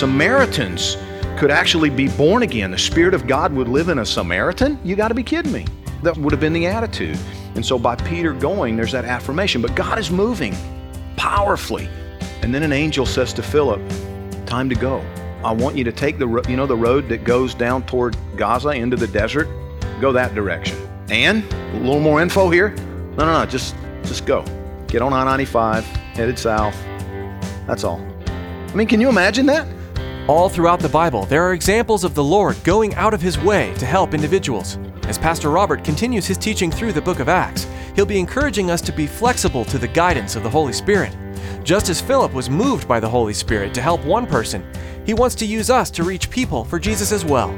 Samaritans could actually be born again. The Spirit of God would live in a Samaritan? You got to be kidding me. That would have been the attitude. And so by Peter going, there's that affirmation. But God is moving powerfully. And then an angel says to Philip, time to go. I want you to take the road that goes down toward Gaza into the desert? Go that direction. And a little more info here? No, just go. Get on I-95, headed south. That's all. I mean, can you imagine that? All throughout the Bible, there are examples of the Lord going out of His way to help individuals. As Pastor Robert continues his teaching through the book of Acts, he'll be encouraging us to be flexible to the guidance of the Holy Spirit. Just as Philip was moved by the Holy Spirit to help one person, He wants to use us to reach people for Jesus as well.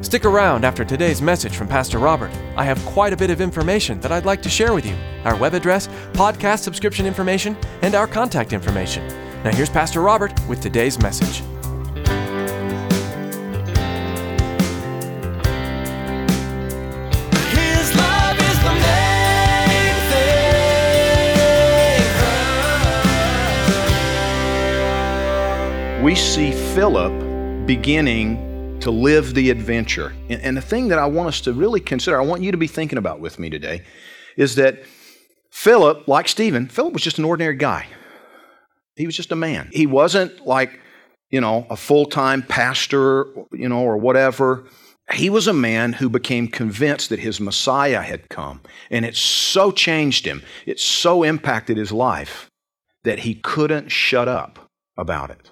Stick around after today's message from Pastor Robert. I have quite a bit of information that I'd like to share with you. Our web address, podcast subscription information, and our contact information. Now here's Pastor Robert with today's message. We see Philip beginning to live the adventure. And the thing that I want us to really consider, I want you to be thinking about with me today, is that Philip, like Stephen, Philip was just an ordinary guy. He was just a man. He wasn't like, a full-time pastor, or whatever. He was a man who became convinced that his Messiah had come. And it so changed him. It so impacted his life that he couldn't shut up about it.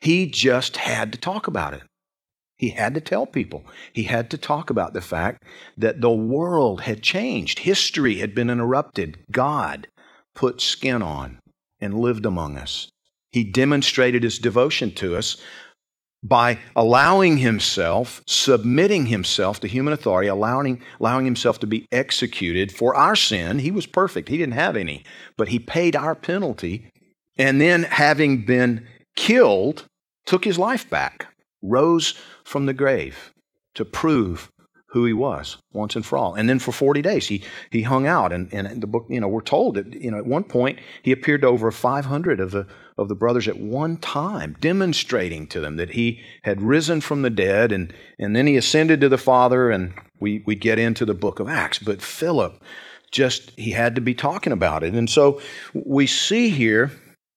He just had to talk about it. He had to tell people. He had to talk about the fact that the world had changed. History had been interrupted. God put skin on and lived among us. He demonstrated His devotion to us by allowing Himself, submitting Himself to human authority, allowing Himself to be executed for our sin. He was perfect. He didn't have any. But He paid our penalty. And then having been killed, took His life back, rose from the grave to prove who He was once and for all. And then for 40 days, he hung out. And the book, we're told that, at one point, He appeared to over 500 of the brothers at one time, demonstrating to them that He had risen from the dead. And then He ascended to the Father, and we get into the book of Acts. But Philip, he had to be talking about it. And so we see here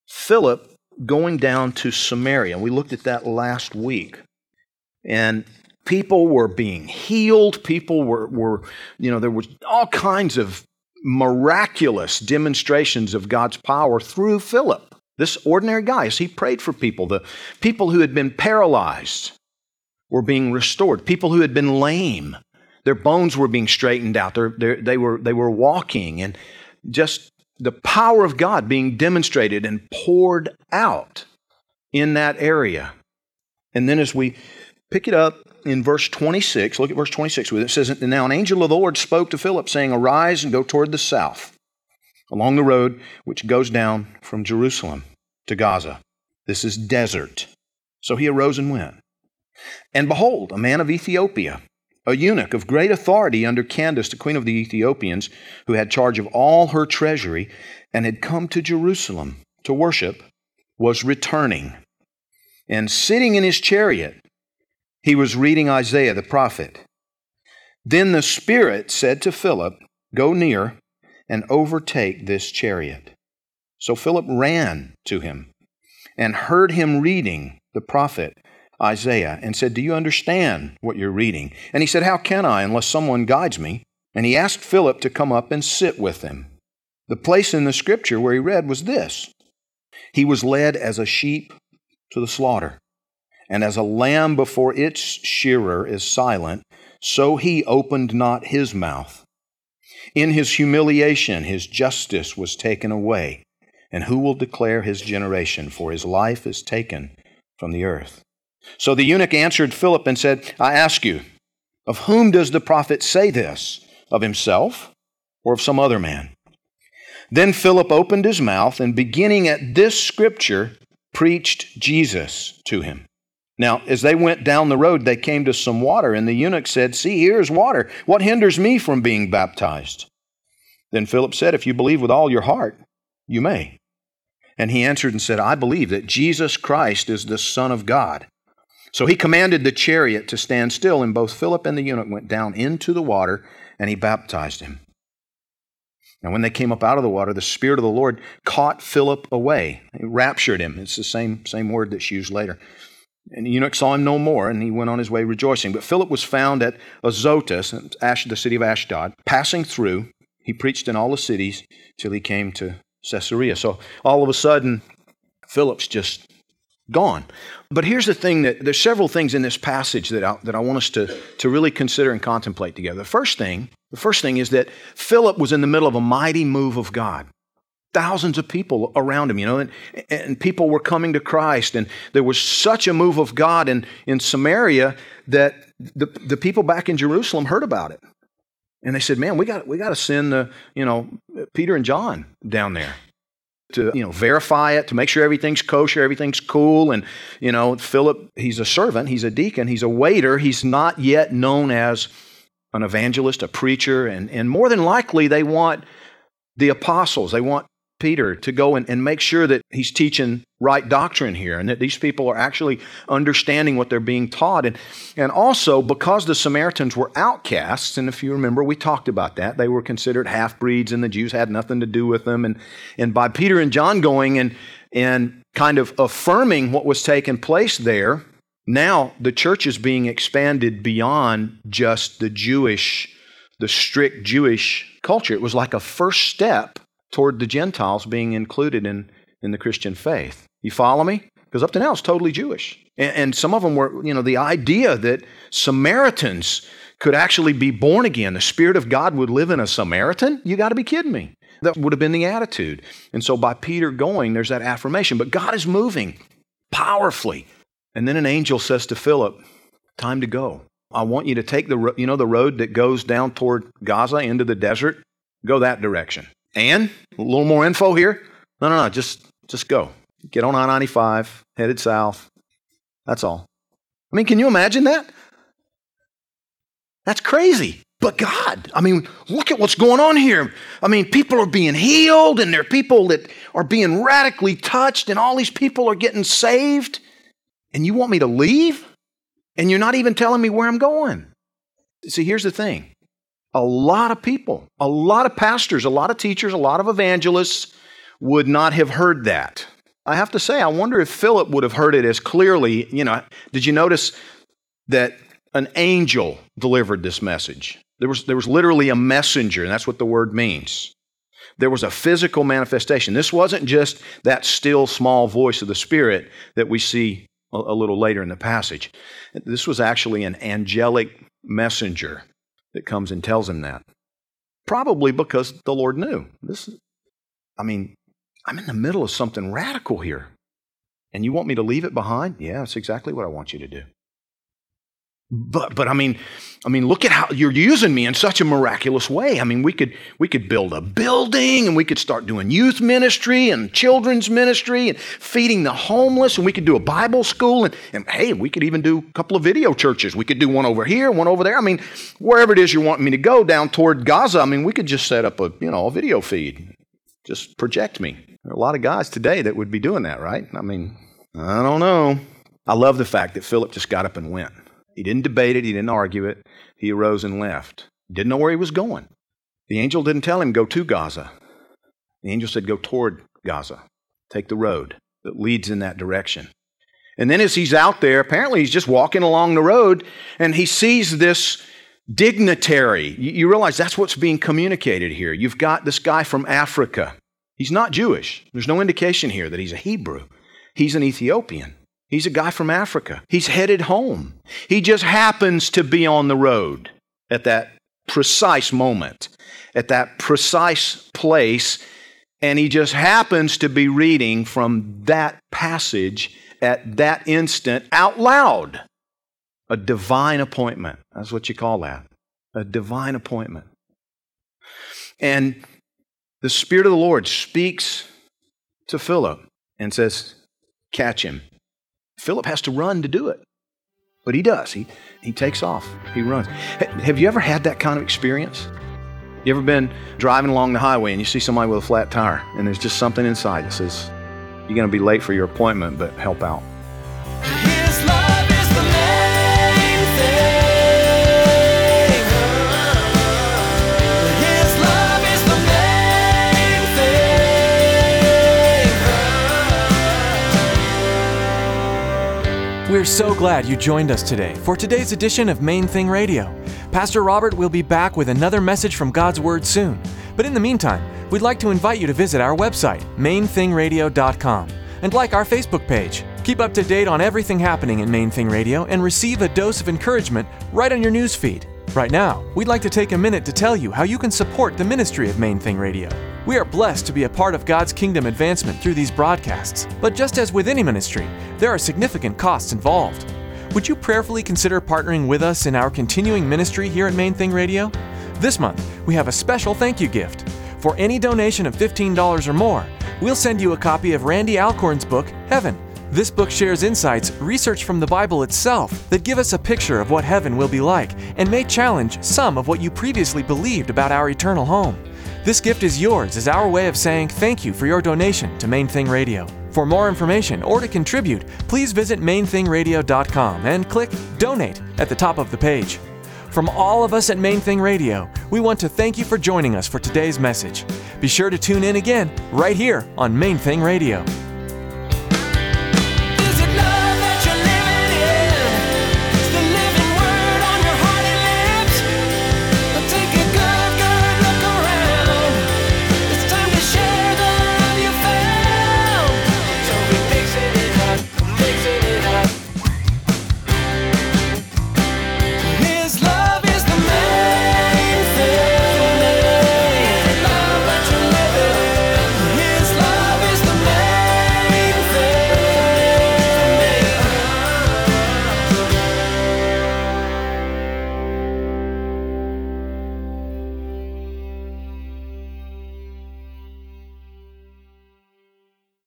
Philip going down to Samaria. And we looked at that last week. And people were being healed. People were there was all kinds of miraculous demonstrations of God's power through Philip, this ordinary guy, as he prayed for people. The people who had been paralyzed were being restored. People who had been lame, their bones were being straightened out. They were walking, and just the power of God being demonstrated and poured out in that area. And then as we pick it up in verse 26, look at verse 26 with it. It says, "Now an angel of the Lord spoke to Philip, saying, Arise and go toward the south, along the road which goes down from Jerusalem to Gaza. This is desert. So he arose and went. And behold, a man of Ethiopia, a eunuch of great authority under Candace, the queen of the Ethiopians, who had charge of all her treasury and had come to Jerusalem to worship, was returning. And sitting in his chariot, he was reading Isaiah the prophet. Then the Spirit said to Philip, Go near and overtake this chariot. So Philip ran to him and heard him reading the prophet Isaiah, and said, Do you understand what you're reading? And he said, How can I, unless someone guides me? And he asked Philip to come up and sit with him. The place in the scripture where he read was this. He was led as a sheep to the slaughter, and as a lamb before its shearer is silent, so he opened not his mouth. In his humiliation his justice was taken away, and who will declare his generation? For his life is taken from the earth. So the eunuch answered Philip and said, I ask you, of whom does the prophet say this? Of himself or of some other man? Then Philip opened his mouth and, beginning at this scripture, preached Jesus to him. Now, as they went down the road, they came to some water, and the eunuch said, See, here is water. What hinders me from being baptized? Then Philip said, If you believe with all your heart, you may. And he answered and said, I believe that Jesus Christ is the Son of God. So he commanded the chariot to stand still, and both Philip and the eunuch went down into the water, and he baptized him. And when they came up out of the water, the Spirit of the Lord caught Philip away. He raptured him. It's the same word that's used later. And the eunuch saw him no more, and he went on his way rejoicing. But Philip was found at Azotus, the city of Ashdod. Passing through, he preached in all the cities till he came to Caesarea. So all of a sudden, Philip's just gone. But here's the thing, that there's several things in this passage that I want us to really consider and contemplate together. The first thing is that Philip was in the middle of a mighty move of God. Thousands of people around him, and people were coming to Christ. And there was such a move of God in Samaria that the people back in Jerusalem heard about it. And they said, man, we got to send Peter and John down there to verify it, to make sure everything's kosher, everything's cool. And Philip, he's a servant, he's a deacon, he's a waiter. He's not yet known as an evangelist, a preacher. And more than likely they want the apostles, they want Peter to go and make sure that he's teaching right doctrine here and that these people are actually understanding what they're being taught. And also, because the Samaritans were outcasts, and if you remember, we talked about that, they were considered half-breeds and the Jews had nothing to do with them. And by Peter and John going and kind of affirming what was taking place there, now the church is being expanded beyond just the strict Jewish culture. It was like a first step toward the Gentiles being included in the Christian faith. You follow me? Because up to now, it's totally Jewish. And some of them were, the idea that Samaritans could actually be born again, the Spirit of God would live in a Samaritan? You got to be kidding me. That would have been the attitude. And so by Peter going, there's that affirmation. But God is moving powerfully. And then an angel says to Philip, time to go. I want you to take the road that goes down toward Gaza into the desert. Go that direction. And a little more info here. No, just go. Get on I-95, headed south. That's all. I mean, can you imagine that? That's crazy. But God, look at what's going on here. People are being healed, and there are people that are being radically touched, and all these people are getting saved. And you want me to leave? And you're not even telling me where I'm going. See, here's the thing. A lot of people, a lot of pastors, a lot of teachers, a lot of evangelists would not have heard that. I have to say, I wonder if Philip would have heard it as clearly. Did you notice that an angel delivered this message? There was literally a messenger, and that's what the word means. There was a physical manifestation. This wasn't just that still small voice of the Spirit that we see a little later in the passage. This was actually an angelic messenger that comes and tells him that. Probably because the Lord knew. I'm in the middle of something radical here. And you want me to leave it behind? Yeah, that's exactly what I want you to do. But look at how you're using me in such a miraculous way. We could build a building, and we could start doing youth ministry and children's ministry and feeding the homeless, and we could do a Bible school, and hey, we could even do a couple of video churches. We could do one over here, one over there. Wherever it is you're wanting me to go down toward Gaza, we could just set up a video feed. Just project me. There are a lot of guys today that would be doing that, right? I don't know. I love the fact that Philip just got up and went. He didn't debate it. He didn't argue it. He arose and left. Didn't know where he was going. The angel didn't tell him, go to Gaza. The angel said, go toward Gaza. Take the road that leads in that direction. And then as he's out there, apparently he's just walking along the road, and he sees this dignitary. You realize that's what's being communicated here. You've got this guy from Africa. He's not Jewish. There's no indication here that he's a Hebrew. He's an Ethiopian. He's a guy from Africa. He's headed home. He just happens to be on the road at that precise moment, at that precise place, and he just happens to be reading from that passage at that instant out loud. A divine appointment. That's what you call that. A divine appointment. And the Spirit of the Lord speaks to Philip and says, catch him. Philip has to run to do it, but he does. He takes off. He runs. Have you ever had that kind of experience? You ever been driving along the highway and you see somebody with a flat tire and there's just something inside that says, you're going to be late for your appointment, but help out. His love is the main thing. His love is the main thing. We're so glad you joined us today for today's edition of Main Thing Radio. Pastor Robert will be back with another message from God's Word soon. But in the meantime, we'd like to invite you to visit our website, mainthingradio.com, and like our Facebook page. Keep up to date on everything happening at Main Thing Radio and receive a dose of encouragement right on your news feed. Right now, we'd like to take a minute to tell you how you can support the ministry of Main Thing Radio. We are blessed to be a part of God's kingdom advancement through these broadcasts, but just as with any ministry, there are significant costs involved. Would you prayerfully consider partnering with us in our continuing ministry here at Main Thing Radio? This month, we have a special thank you gift. For any donation of $15 or more, we'll send you a copy of Randy Alcorn's book, Heaven. This book shares insights, research from the Bible itself, that give us a picture of what heaven will be like and may challenge some of what you previously believed about our eternal home. This gift is yours as our way of saying thank you for your donation to Main Thing Radio. For more information or to contribute, please visit mainthingradio.com and click Donate at the top of the page. From all of us at Main Thing Radio, we want to thank you for joining us for today's message. Be sure to tune in again right here on Main Thing Radio.